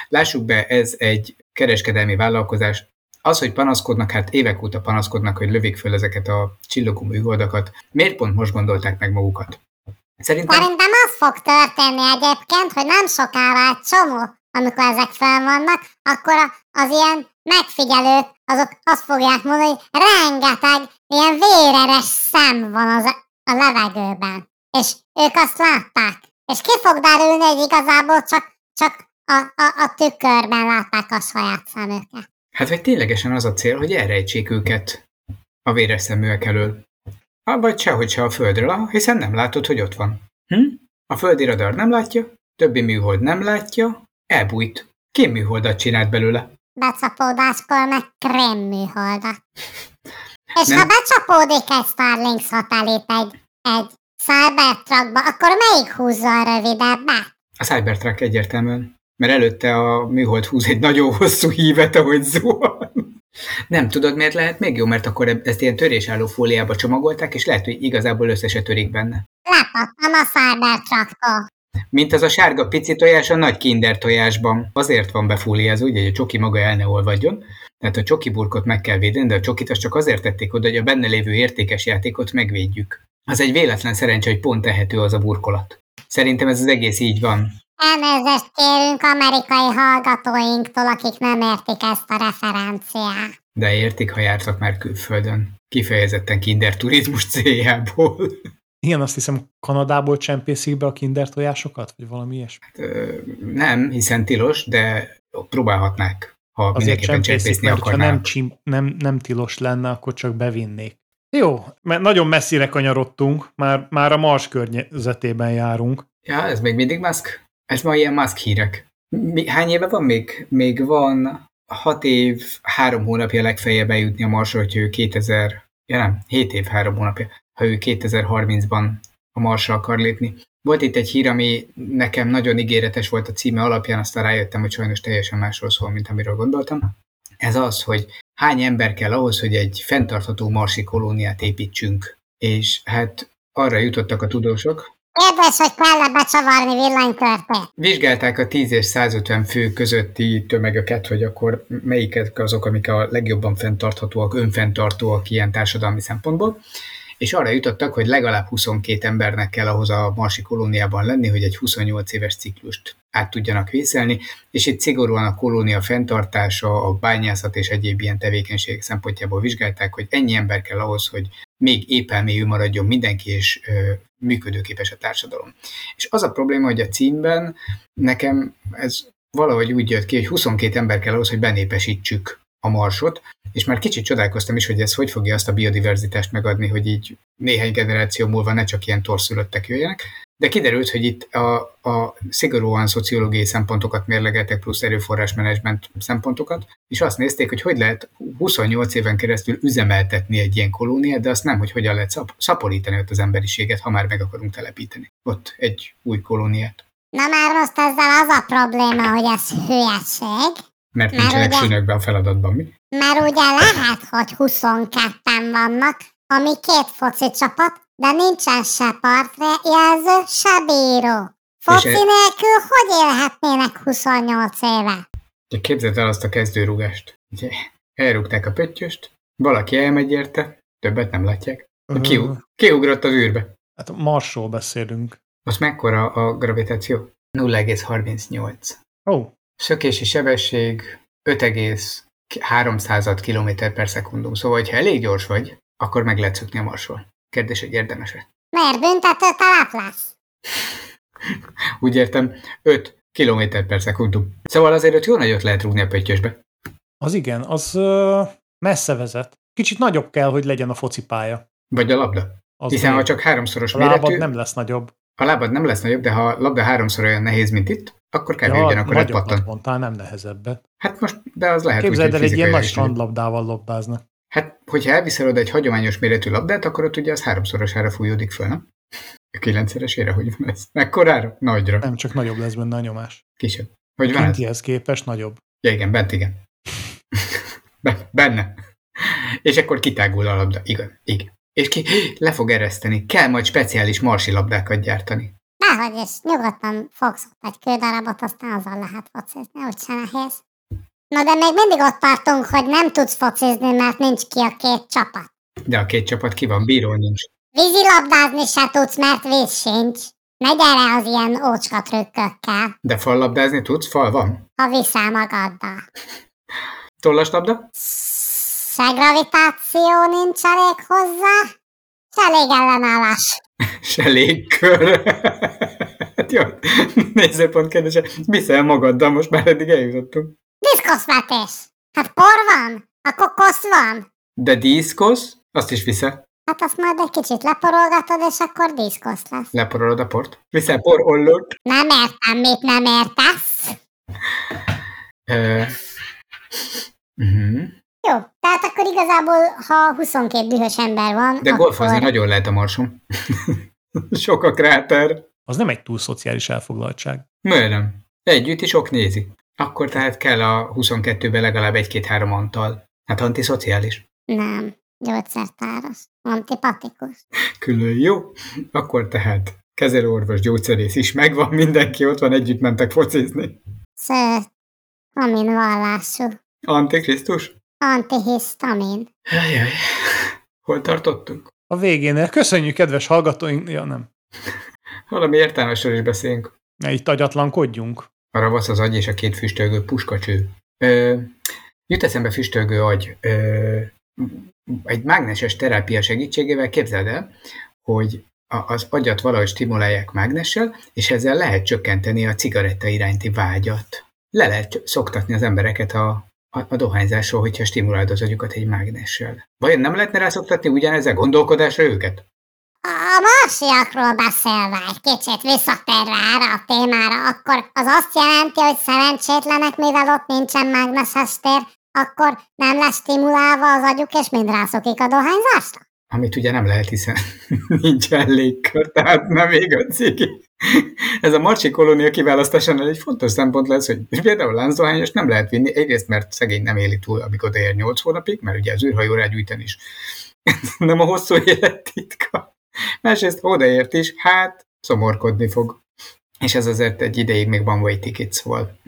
lássuk be, ez egy kereskedelmi vállalkozás. Az, hogy panaszkodnak, hát évek óta panaszkodnak, hogy lövik föl ezeket a csillogó műholdakat. Miért pont most gondolták meg magukat? Szerintem... Szerintem az fog történni egyébként, hogy nem sokára egy csomó, amikor ezek fel vannak, akkor az ilyen megfigyelők, azok azt fogják mondani, hogy rengeteg ilyen véreres szem van az a levegőben. És ők azt látták. És ki fog derülni, hogy igazából csak, csak a, a, a tükörben látták a saját szemüket. Hát vagy ténylegesen az a cél, hogy elrejtsék őket a véres szeműek elől. Vagy sehogy se a Földről, hiszen nem látod, hogy ott van. Hm? A földi radar nem látja, többi műhold nem látja, elbújt. Kém műholdat csinált belőle? Becsapódáskor meg krém műholdat. És nem. Ha becsapódik egy Starlink szatellit egy, egy Cybertruckba, akkor melyik húzza a rövidebbe? A Cybertruck egyértelműen. Mert előtte a műhold húz egy nagyon hosszú hívet, ahogy zuhan. Nem tudod, miért lehet még jó, mert akkor ezt ilyen törésálló fóliába csomagolták, és lehet, hogy igazából össze se törik benne. Lepattam a Cybertrucktól. Mint az a sárga pici tojás a nagy kinder tojásban. Azért van befóliázó, ugye, hogy a csoki maga el ne olvadjon. Tehát a csoki burkot meg kell védeni, de a csokit azt csak azért tették oda, hogy a benne lévő értékes játékot megvédjük. Az egy véletlen szerencse, hogy pont ehető az a burkolat. Szerintem ez az egész így van. Elnézést kérünk amerikai hallgatóinktól, akik nem értik ezt a referenciát. De értik, ha jártak már külföldön. Kifejezetten kinderturizmus céljából. Igen, azt hiszem, Kanadából csempészik be a kindertojásokat, vagy valami ilyesmi? Hát, ö, nem, hiszen tilos, de próbálhatnák, ha azért mindenképpen csempészni akarnák. Ha nem, nem, nem tilos lenne, akkor csak bevinnék. Jó, mert nagyon messzire kanyarodtunk, már, már a Mars környezetében járunk. Ja, ez még mindig Musk. Ez ma ilyen Musk hírek. Mi, hány éve van még? Még van hat év, három hónapja legfeljebb eljutni a Marsra, hogyha ő kétezer... Ja nem, hét év, három hónapja, ha ő kétezer-harmincban a Marsra akar lépni. Volt itt egy hír, ami nekem nagyon ígéretes volt a címe alapján, aztán rájöttem, hogy sajnos teljesen másról szól, mint amiről gondoltam. Ez az, hogy hány ember kell ahhoz, hogy egy fenntartható marsi kolóniát építsünk. És hát arra jutottak a tudósok, érdekes, hogy kell becsavarni villanykörtét. Vizsgálták a tíz és százötven fő közötti tömegöket, hogy akkor melyiket azok, amik a legjobban fenntarthatóak, önfenntartóak ilyen társadalmi szempontból, és arra jutottak, hogy legalább huszonkét embernek kell ahhoz a marsi kolóniában lenni, hogy egy huszonnyolc éves ciklust át tudjanak vészelni, és itt szigorúan a kolónia fenntartása, a bányászat és egyéb ilyen tevékenységek szempontjából vizsgálták, hogy ennyi ember kell ahhoz, hogy még épelmélyű maradjon mindenki, és ö, működőképes a társadalom. És az a probléma, hogy a címben nekem ez valahogy úgy jött ki, hogy huszonkét ember kell ahhoz, hogy benépesítsük a Marsot, és már kicsit csodálkoztam is, hogy ez hogy fogja azt a biodiverzitást megadni, hogy így néhány generáció múlva ne csak ilyen torszülöttek jöjjenek, de kiderült, hogy itt a, a szigorúan szociológiai szempontokat mérlegeltek, plusz erőforrásmenedzsment szempontokat, és azt nézték, hogy hogy lehet huszonnyolc éven keresztül üzemeltetni egy ilyen kolóniát, de azt nem, hogy hogyan lehet szap- szaporítani ott az emberiséget, ha már meg akarunk telepíteni ott egy új kolóniát. Na már most ezzel az a probléma, hogy ez hülyeség. Mert nincsenek sünökben a feladatban, mi? Mert ugye lehet, hogy huszonketten vannak, ami két foci csapat, de nincsen se partjelző, se bíró. Foci e... nélkül hogy élhetnének huszonnyolc éve? Ja, képzeld el azt a kezdőrúgást. Ugye, elrúgták a pöttyöst, valaki elmegy érte, többet nem látják. Kiug, kiugrott az űrbe. Hát a Marsról beszélünk. Most mekkora a gravitáció? nulla egész harmincnyolc. Ó. Oh. Szökési sebesség öt egész három század kilométer per szekundum. Szóval, hogyha elég gyors vagy, akkor meg lehet szökni a Marsról. Kérdés, hogy érdemes-e? Mert büntetőt átlátsz. Úgy értem, öt kilométer per szekundum. Szóval azért ott jó nagyot lehet rúgni a pöttyösbe. Az igen, az ö, messze vezet. Kicsit nagyobb kell, hogy legyen a focipálya. Vagy a labda. Az Hiszen, ha csak háromszoros méretű... A lábad méretű, nem lesz nagyobb. A lábad nem lesz nagyobb, de ha a labda háromszor olyan nehéz, mint itt, akkor kb. Ja, ugyanakkor egy pattan. Nagyobbat mondtál, nem nehezebbet. Hát most, de az lehet Képzeld úgy, hogy fizikai el egy ilyen nagy labdával labdáznak. Hát, hogyha elviszel oda egy hagyományos méretű labdát, akkor ott ugye az háromszorosára fújódik föl, nem? A kilencszeresére hogy van ez? Mekkorára? Nagyra. Nem, csak nagyobb lesz benne a nyomás. Kisebb. Hogy van ez? Képest nagyobb. Ja, igen, bent igen. Benne. És akkor kitágul a labda. Igen, igen. És ki le fog ereszteni. Kell majd speciális marsi labdákat gyártani. Dehogy is, nyugodtan fogsz egy kődarabot, aztán azzal lehet focizni, úgyse nehéz. Na de még mindig ott tartunk, hogy nem tudsz focizni, mert nincs ki a két csapat. De a két csapat ki van, bíró nincs. Vízilabdázni se tudsz, mert víz sincs. Ne gyere az ilyen ócska trükkökkel. De fallabdázni tudsz, fal van. Ha viszel magaddal. Tollaslabda? Se gravitáció nincs elég hozzá, se légellenállás. Se légkör. Hát jó, nézőpont kérdése. Viszel magaddal, most már eddig eljutottunk. Diszkoszvetés. Hát por van, a kokosz van. De diszkosz? Azt is viszel. Hát azt majd egy kicsit leporolgatod, és akkor diszkosz lesz. Leporolod a port? Viszel porollót? Nem értem, mit nem értesz. Ö... Uh-huh. Jó, tehát akkor igazából, ha huszonkét dühös ember van, de akkor... golfozni nagyon lehet a marson. Sok a kráter. Az nem egy túl szociális elfoglaltság. Miért nem? Együtt is ok nézi. Akkor tehát kell a huszonkettőben legalább egy-két-három antal. Hát antiszociális. Nem, gyógyszertáros. Antipatikus. Külön jó. Akkor tehát kezelőorvos, gyógyszerész is megvan, mindenki ott van, együtt mentek focizni. Sőt, amin vallású. Antikrisztus? Antihisztamin. Jajjaj, hol tartottunk? A végén. Köszönjük, kedves hallgatóink. Ja, nem. Valami értelmesről is beszélünk. Ne itt agyatlankodjunk. A ravasz az agy és a két füstölgő puskacső. Ö, jut eszembe füstölgő agy. Ö, egy mágneses terápia segítségével képzeld el, hogy a, az agyat valahogy stimulálják mágnessel, és ezzel lehet csökkenteni a cigaretta iránti vágyat. Le lehet szoktatni az embereket a A, a dohányzásról, hogyha stimulálod az agyukat egy mágnessel. Vajon nem lehetne rászoktatni ugyanezzel gondolkodásra őket? A marsiakról beszélve egy kicsit visszatérve erre a témára, akkor az azt jelenti, hogy szerencsétlenek, mivel ott nincsen mágneses tér, akkor nem lesz stimulálva az agyuk, és mind rászokik a dohányzásra? Amit ugye nem lehet, hiszen nincsen légkör, tehát nem ég a cigi. Ez a marsi kolónia kiválasztásánál egy fontos szempont lesz, hogy például láncdohányos nem lehet vinni, egyrészt mert szegény nem éli túl, amikor odaér nyolc hónapig, mert ugye az űrhajóra gyűjteni is nem a hosszú élet titka. Másrészt odaért is, hát szomorkodni fog. És ez azért egy ideig még van way ticket, szóval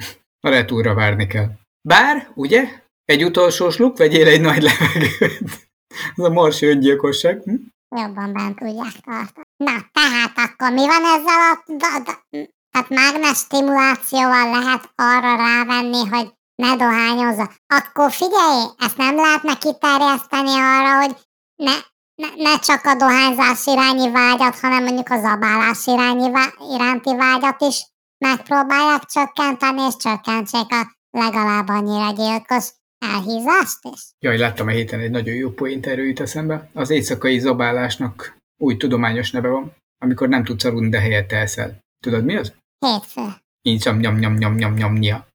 a retúrra várni kell. Bár, ugye, egy utolsó sluk, vegyél egy nagy levegőt. Ez a marsi öngyilkosság. Hm? Jobban bent tudják tartani. Na, tehát akkor mi van ezzel a... Da, da, tehát mágnes stimulációval lehet arra rávenni, hogy ne dohányozza. Akkor figyelj, ezt nem lehetne kiterjeszteni arra, hogy ne, ne, ne csak a dohányzás irányi vágyat, hanem mondjuk a zabálás irányi vá, iránti vágyat is megpróbálják csökkenteni, és csökkentsék a legalább annyira gyilkos elhízást is. Jaj, láttam a héten egy nagyon jó poénterő jut eszembe. Az éjszakai zabálásnak új tudományos neve van, amikor nem tudsz aludni, de helyette eszel. Tudod, mi az? Hétfő. Így nyom, nyom, nyom, nyom, nyom, nyom, nyia.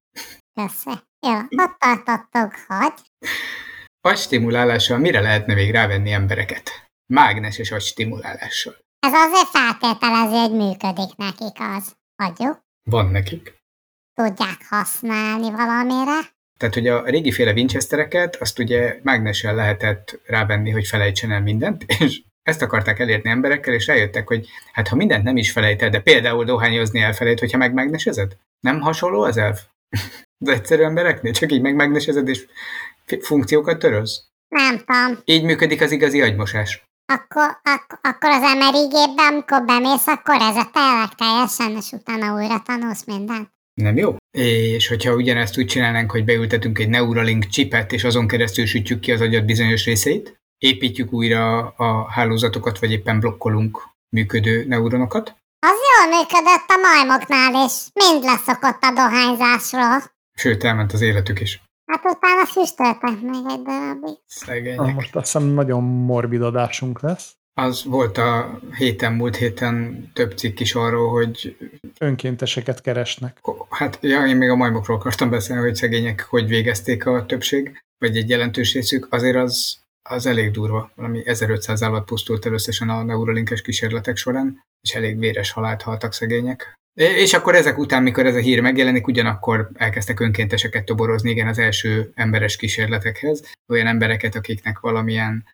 Köszönöm. Jó, ott tartottunk, hogy? Agystimulálással mire lehetne még rávenni embereket? Mágneses agystimulálással. Ez azért feltételező, hogy működik nekik az agyuk. Van nekik. Tudják használni valamire. Tehát, hogy a régiféle Winchestereket, azt ugye mágnessel lehetett rávenni, hogy felejtsen el mindent, és ezt akarták elérni emberekkel, és rájöttek, hogy hát ha mindent nem is felejted, de például dohányozni elfelejt, hogyha megmágnesezed? Nem hasonló az elv? De egyszerű embereknél csak így megmágnesezed, és funkciókat törölsz? Nem tudom. Így működik az igazi agymosás. Akkor, ak- akkor az emeri gépbe, amikor bemész, akkor rezetelek teljesen, és utána újra tanulsz mindent. Nem jó? És hogyha ugyanezt úgy csinálnánk, hogy beültetünk egy Neuralink csipet, és azon keresztül sütjük ki az agyat bizonyos részeit, építjük újra a hálózatokat, vagy éppen blokkolunk működő neuronokat. Az jól működött a majmoknál is, mind leszokott a dohányzásról. Sőt, elment az életük is. Hát utána füstöltek meg egy darabig. Szegények. Most azt hiszem nagyon morbid adásunk lesz. Az volt a héten, múlt héten több cikk is arról, hogy... önkénteseket keresnek. Hát, ja, én még a majmokról akartam beszélni, hogy szegények, hogy végezték a többség, vagy egy jelentős részük, azért az, az elég durva. Valami ezerötszáz állat pusztult el összesen a neuralinkes kísérletek során, és elég véres halált haltak szegények. És akkor ezek után, mikor ez a hír megjelenik, ugyanakkor elkezdtek önkénteseket toborozni, igen, az első emberes kísérletekhez, olyan embereket, akiknek valamilyen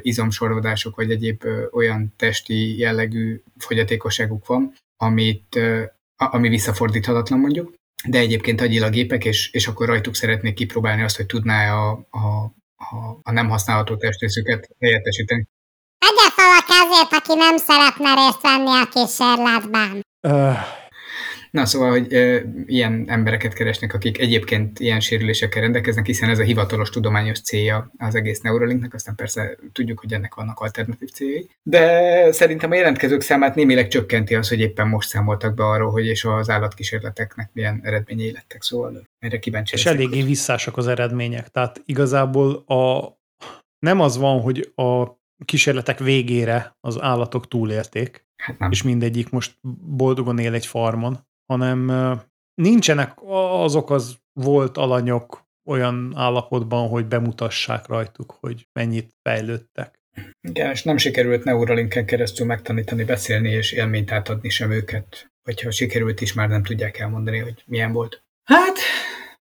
izomsorvadások, vagy egyéb olyan testi jellegű fogyatékosságuk van, amit, ami visszafordíthatatlan mondjuk, de egyébként agyilag gépek, és, és akkor rajtuk szeretnék kipróbálni azt, hogy tudná a, a, a, a nem használható testrészüket helyettesíteni. Egye fel a kezét, aki nem szeretne részt venni a kísérletben. Uh. Na szóval, hogy e, ilyen embereket keresnek, akik egyébként ilyen sérülésekkel rendelkeznek, hiszen ez a hivatalos tudományos célja az egész Neuralinknek, aztán persze tudjuk, hogy ennek vannak alternatív céljai. De szerintem a jelentkezők számát némileg csökkenti az, hogy éppen most számoltak be arról, hogy és az állatkísérleteknek milyen eredményei lettek, szóval erre kíváncsi. És eléggé hogy... visszásak az eredmények, tehát igazából a... nem az van, hogy a kísérletek végére az állatok túlélték, hát és mindegyik most boldogan él egy farmon, hanem nincsenek azok az volt alanyok olyan állapotban, hogy bemutassák rajtuk, hogy mennyit fejlődtek. Igen, és nem sikerült Neuralinken keresztül megtanítani, beszélni és élményt átadni sem őket, vagy ha sikerült is, már nem tudják elmondani, hogy milyen volt. Hát,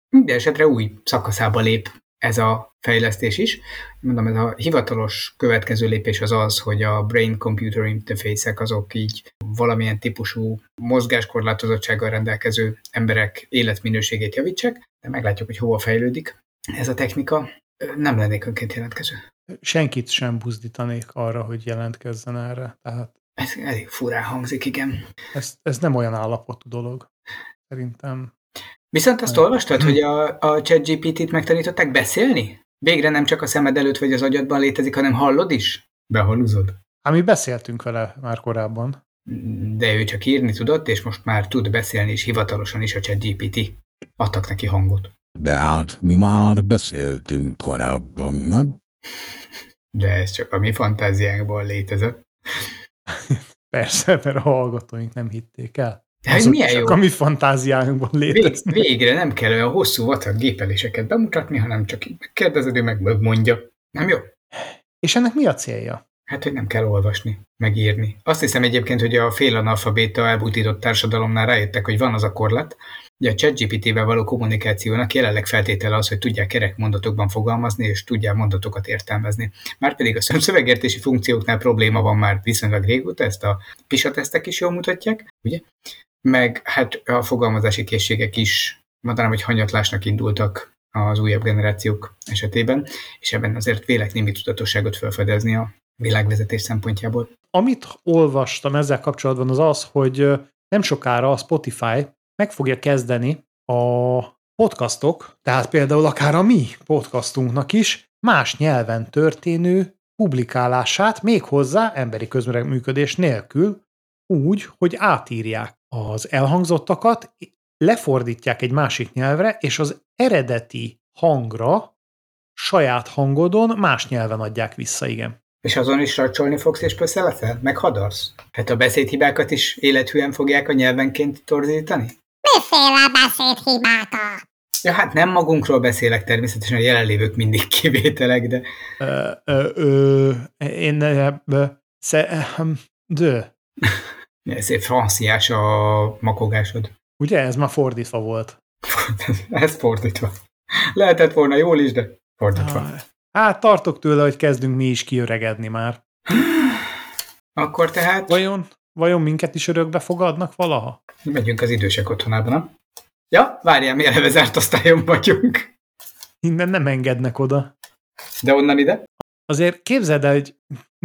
minden esetre új szakaszába lép ez a fejlesztés is. Mondom, ez a hivatalos következő lépés az az, hogy a brain-computer interface-ek azok így valamilyen típusú mozgáskorlátozottsággal rendelkező emberek életminőségét javítsák, de meglátjuk, hogy hova fejlődik ez a technika. Nem lennék önként jelentkező. Senkit sem buzdítanék arra, hogy jelentkezzen erre. Tehát ez elég furán hangzik, igen. Ez, ez nem olyan állapotú dolog. Szerintem. Viszont azt olvastad, hogy a, a ChatGPT-t megtanították beszélni? Végre nem csak a szemed előtt vagy az agyadban létezik, hanem hallod is? Behaluzod. Hát mi beszéltünk vele már korábban. De ő csak írni tudott, és most már tud beszélni, és hivatalosan is a ChatGPT. Adtak neki hangot. De hát mi már beszéltünk korábban, nem? De ez csak a mi fantáziánkból létezett. Persze, mert a hallgatóink nem hitték el. De azok milyen csak jó. A mi fantáziánkban léteznek. Végre nem kell olyan hosszú vacak gépeléseket bemutatni, hanem csak így megkérdezed, ő megmondja. Nem jó? És ennek mi a célja? Hát, hogy nem kell olvasni, megírni. Azt hiszem egyébként, hogy a félanalfabéta elbutított társadalomnál rájöttek, hogy van az a korlát, hogy a ChatGPT-vel való kommunikációnak jelenleg feltétele az, hogy tudják kerek mondatokban fogalmazni, és tudják mondatokat értelmezni. Márpedig a szövegértési funkcióknál probléma van már viszonylag régóta, ezt a PISA tesztek is jól mutatják, ugye? Meg hát a fogalmazási készségek is, mondanám, hogy hanyatlásnak indultak az újabb generációk esetében, és ebben azért vélek némi tudatosságot felfedezni a világvezetés szempontjából. Amit olvastam ezzel kapcsolatban az az, hogy nem sokára a Spotify meg fogja kezdeni a podcastok, tehát például akár a mi podcastunknak is más nyelven történő publikálását, méghozzá emberi közreműködés nélkül, úgy, hogy átírják az elhangzottakat, lefordítják egy másik nyelvre, és az eredeti hangra saját hangodon más nyelven adják vissza, igen. És azon is racsolni fogsz, és pöszeleszel? Meg hadarsz? Hát a beszédhibákat is élethűen fogják a nyelvenként torzítani? Miféle beszédhibáta? Ja, hát nem magunkról beszélek természetesen, a jelenlévők mindig kivételek, de... Ö, ö, ö, én... Ö, sze, ö, dö... Ezért franciás a makogásod. Ugye? Ez már fordítva volt. Ez fordítva. Lehetett volna jól is, de fordítva. Hát tartok tőle, hogy kezdünk mi is kiöregedni már. Akkor tehát... Vajon, vajon minket is örökbe fogadnak valaha? Megyünk az idősek otthonába, nem? Ja, várjál, mi eleve zárt osztályon vagyunk. Innen nem engednek oda. De onnan ide? Azért képzeld el, hogy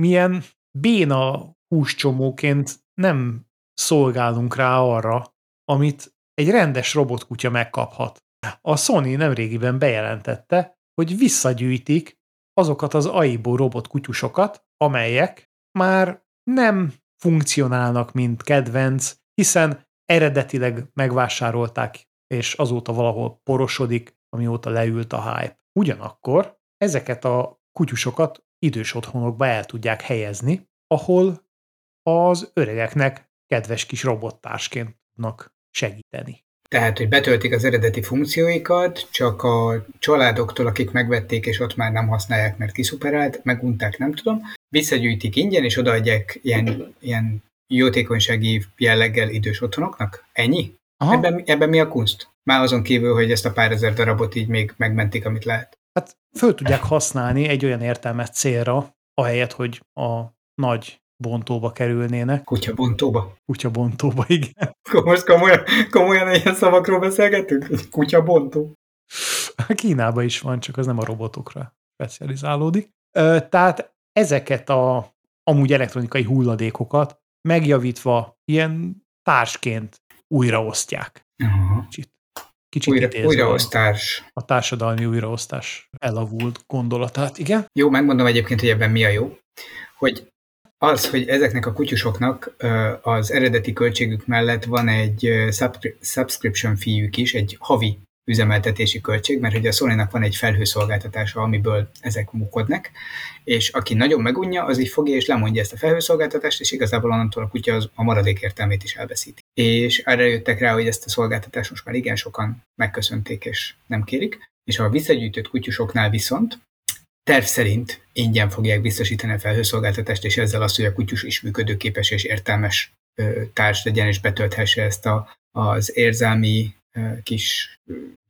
milyen béna húscsomóként nem szolgálunk rá arra, amit egy rendes robotkutya megkaphat. A Sony nemrégiben bejelentette, hogy visszagyűjtik azokat az á i bé o robot kutyusokat, amelyek már nem funkcionálnak, mint kedvenc, hiszen eredetileg megvásárolták, és azóta valahol porosodik, amióta leült a hype. Ugyanakkor ezeket a kutyusokat idős otthonokba el tudják helyezni, ahol az öregeknek kedves kis robottársként tudnak segíteni. Tehát, hogy betöltik az eredeti funkcióikat, csak a családoktól, akik megvették, és ott már nem használják, mert kiszuperált, megunták, nem tudom, visszagyűjtik ingyen, és odaadják ilyen, ilyen jótékonysági jelleggel idős otthonoknak? Ennyi? Ebben, ebben mi a kunst? Már azon kívül, hogy ezt a pár ezer darabot így még megmentik, amit lehet. Hát föl tudják használni egy olyan értelmes célra, ahelyett, hogy a nagy bontóba kerülnének. Kutyabontóba? Kutyabontóba, igen. Most komolyan, komolyan ilyen szavakról beszélgetünk? Kutyabontó? Kínában is van, csak az nem a robotokra specializálódik. Tehát ezeket a amúgy elektronikai hulladékokat megjavítva ilyen társként újraosztják. Uh-huh. Kicsit, kicsit Újra, újraosztás. A társadalmi újraosztás elavult gondolatát, igen? Jó, megmondom egyébként, hogy ebben mi a jó. Hogy az, hogy ezeknek a kutyusoknak az eredeti költségük mellett van egy subscription fee-jük is, egy havi üzemeltetési költség, mert ugye a Sony-nak van egy felhőszolgáltatása, amiből ezek munkodnak, és aki nagyon megunja, az így fogja és lemondja ezt a felhőszolgáltatást, és igazából onnantól a kutya az a maradék értelmét is elveszíti. És erre jöttek rá, hogy ezt a szolgáltatást most már igen sokan megköszönték, és nem kérik, és a visszagyűjtött kutyusoknál viszont terv szerint ingyen fogják biztosítani a felhőszolgáltatást, és ezzel azt, hogy a kutyus is működőképes és értelmes társ legyen, és betölthesse ezt a, az érzelmi kis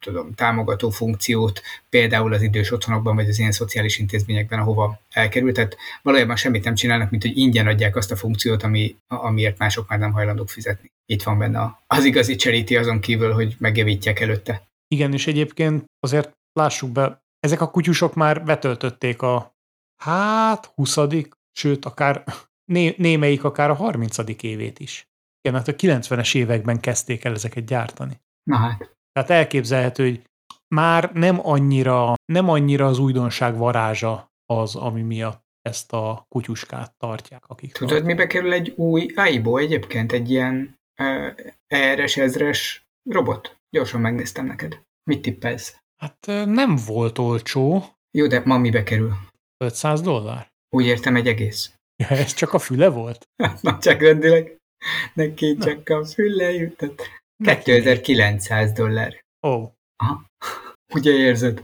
tudom, támogató funkciót, például az idős otthonokban, vagy az ilyen szociális intézményekben, ahova elkerült. Tehát valójában semmit nem csinálnak, mint hogy ingyen adják azt a funkciót, ami, amiért mások már nem hajlandók fizetni. Itt van benne az igazi charity azon kívül, hogy megjavítják előtte. Igen, és egyébként azért lássuk be, ezek a kutyusok már betöltötték a hát huszadik sőt, akár né, némelyik akár a harmincadik évét is. Igen, hát a kilencvenes években kezdték el ezeket gyártani. Na hát. Tehát elképzelhető, hogy már nem annyira, nem annyira az újdonság varázsa az, ami miatt ezt a kutyuskát tartják. Akik Tudod, tartják. Mibe kerül egy új á i bé o egyébként? Egy ilyen E R S ezres robot? Gyorsan megnéztem neked. Mit tippelsz? Hát nem volt olcsó. Jó, de ma mibe kerül? ötszáz dollár Úgy értem, egy egész. Ja, ez csak a füle volt? Na, csak rendileg. Neki Na. csak a füle jutott. kétezer-kilencszáz dollár Ó. Oh. Ugye érzed?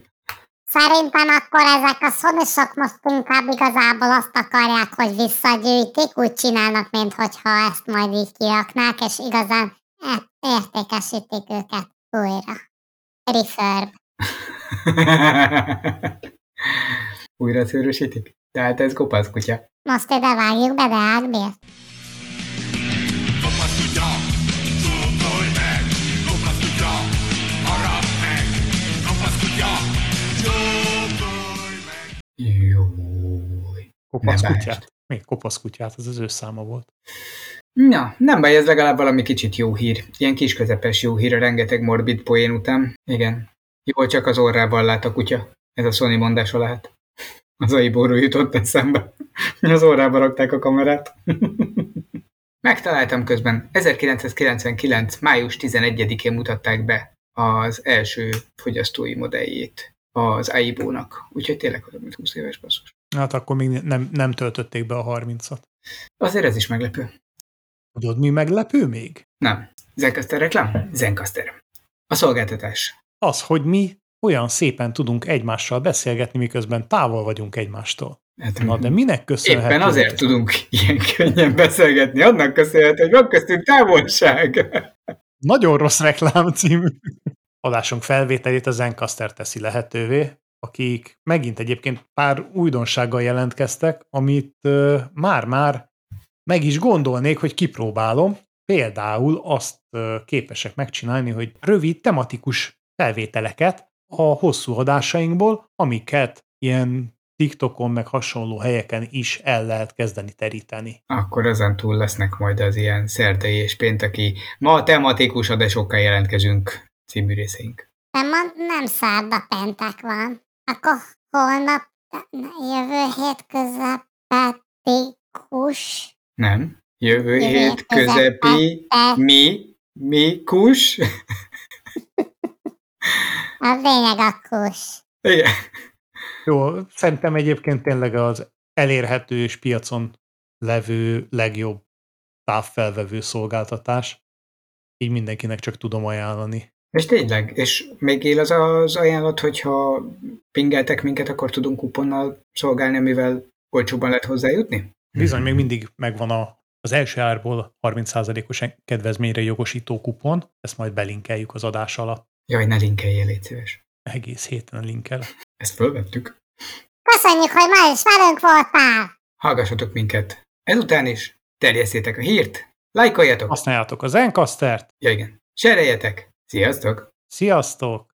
Szerintem akkor ezek a szonysok most inkább igazából azt akarják, hogy visszagyűjtik, úgy csinálnak, minthogyha ezt majd így kiraknák, és igazán értékesítik őket újra. Refurb. Újra szőrösítik? Tehát ez kopasz kutya. Most ide vágjuk be, de Ágbi. Jó. Kopasz kutyát? Még kopasz kutyát, ez az ő száma volt. Na, nem baj, ez legalább valami kicsit jó hír. Ilyen kis közepes jó hír, a rengeteg morbid poén után. Igen. Jól csak az orrában lát a kutya. Ez a Sony mondása lehet. Az á i bé o-ról jutott eszembe. Az orrába rakták a kamerát. Megtaláltam közben. ezerkilencszázkilencvenkilenc május tizenegyedikén mutatták be az első fogyasztói modelljét az á i bé o-nak. Úgyhogy tényleg az, mint húsz éves basszus. Hát akkor még nem, nem töltötték be a harmincat. Azért ez is meglepő. Tudod, mi meglepő még? Nem. Zencastr reklám? Zencastr. A szolgáltatás. Az, hogy mi olyan szépen tudunk egymással beszélgetni, miközben távol vagyunk egymástól. Hát, na, de minek köszönhető? Éppen azért ezt? Tudunk ilyen könnyen beszélgetni, annak köszönhető, hogy van köztünk távolság. Nagyon rossz reklám című. Adásunk felvételét a Zencastr teszi lehetővé, akik megint egyébként pár újdonsággal jelentkeztek, amit ö, már-már meg is gondolnék, hogy kipróbálom. Például azt ö, képesek megcsinálni, hogy rövid, tematikus felvételeket a hosszú adásainkból, amiket ilyen TikTokon meg hasonló helyeken is el lehet kezdeni teríteni. Akkor ezen túl lesznek majd az ilyen szerdai és pénteki ma tematikus adásokkal jelentkezünk című részeink. De ma nem szerda péntek van. Akkor holnap Jövő hét közepetikus. Nem. Jövő hét közepi mi, mi kus. A lényeg a kus. Igen. Jó, szerintem egyébként tényleg az elérhető és piacon levő legjobb távfelvevő szolgáltatás. Így mindenkinek csak tudom ajánlani. És tényleg, és még él az az ajánlat, hogyha pingeltek minket, akkor tudunk kuponnal szolgálni, amivel olcsóban lehet hozzájutni? Bizony, még mindig megvan a, az első árból harminc százalékos kedvezményre jogosító kupon, ezt majd belinkeljük az adás alatt. Jaj, ne linkeljél, légy szíves. Egész héten linkel. Ezt fölvettük. Köszönjük, hogy ma is velünk voltál! Hallgassatok minket ezután is, terjesszétek a hírt, lájkoljatok! Használjátok a Zencastrt! Ja igen, sereljetek! Sziasztok! Sziasztok!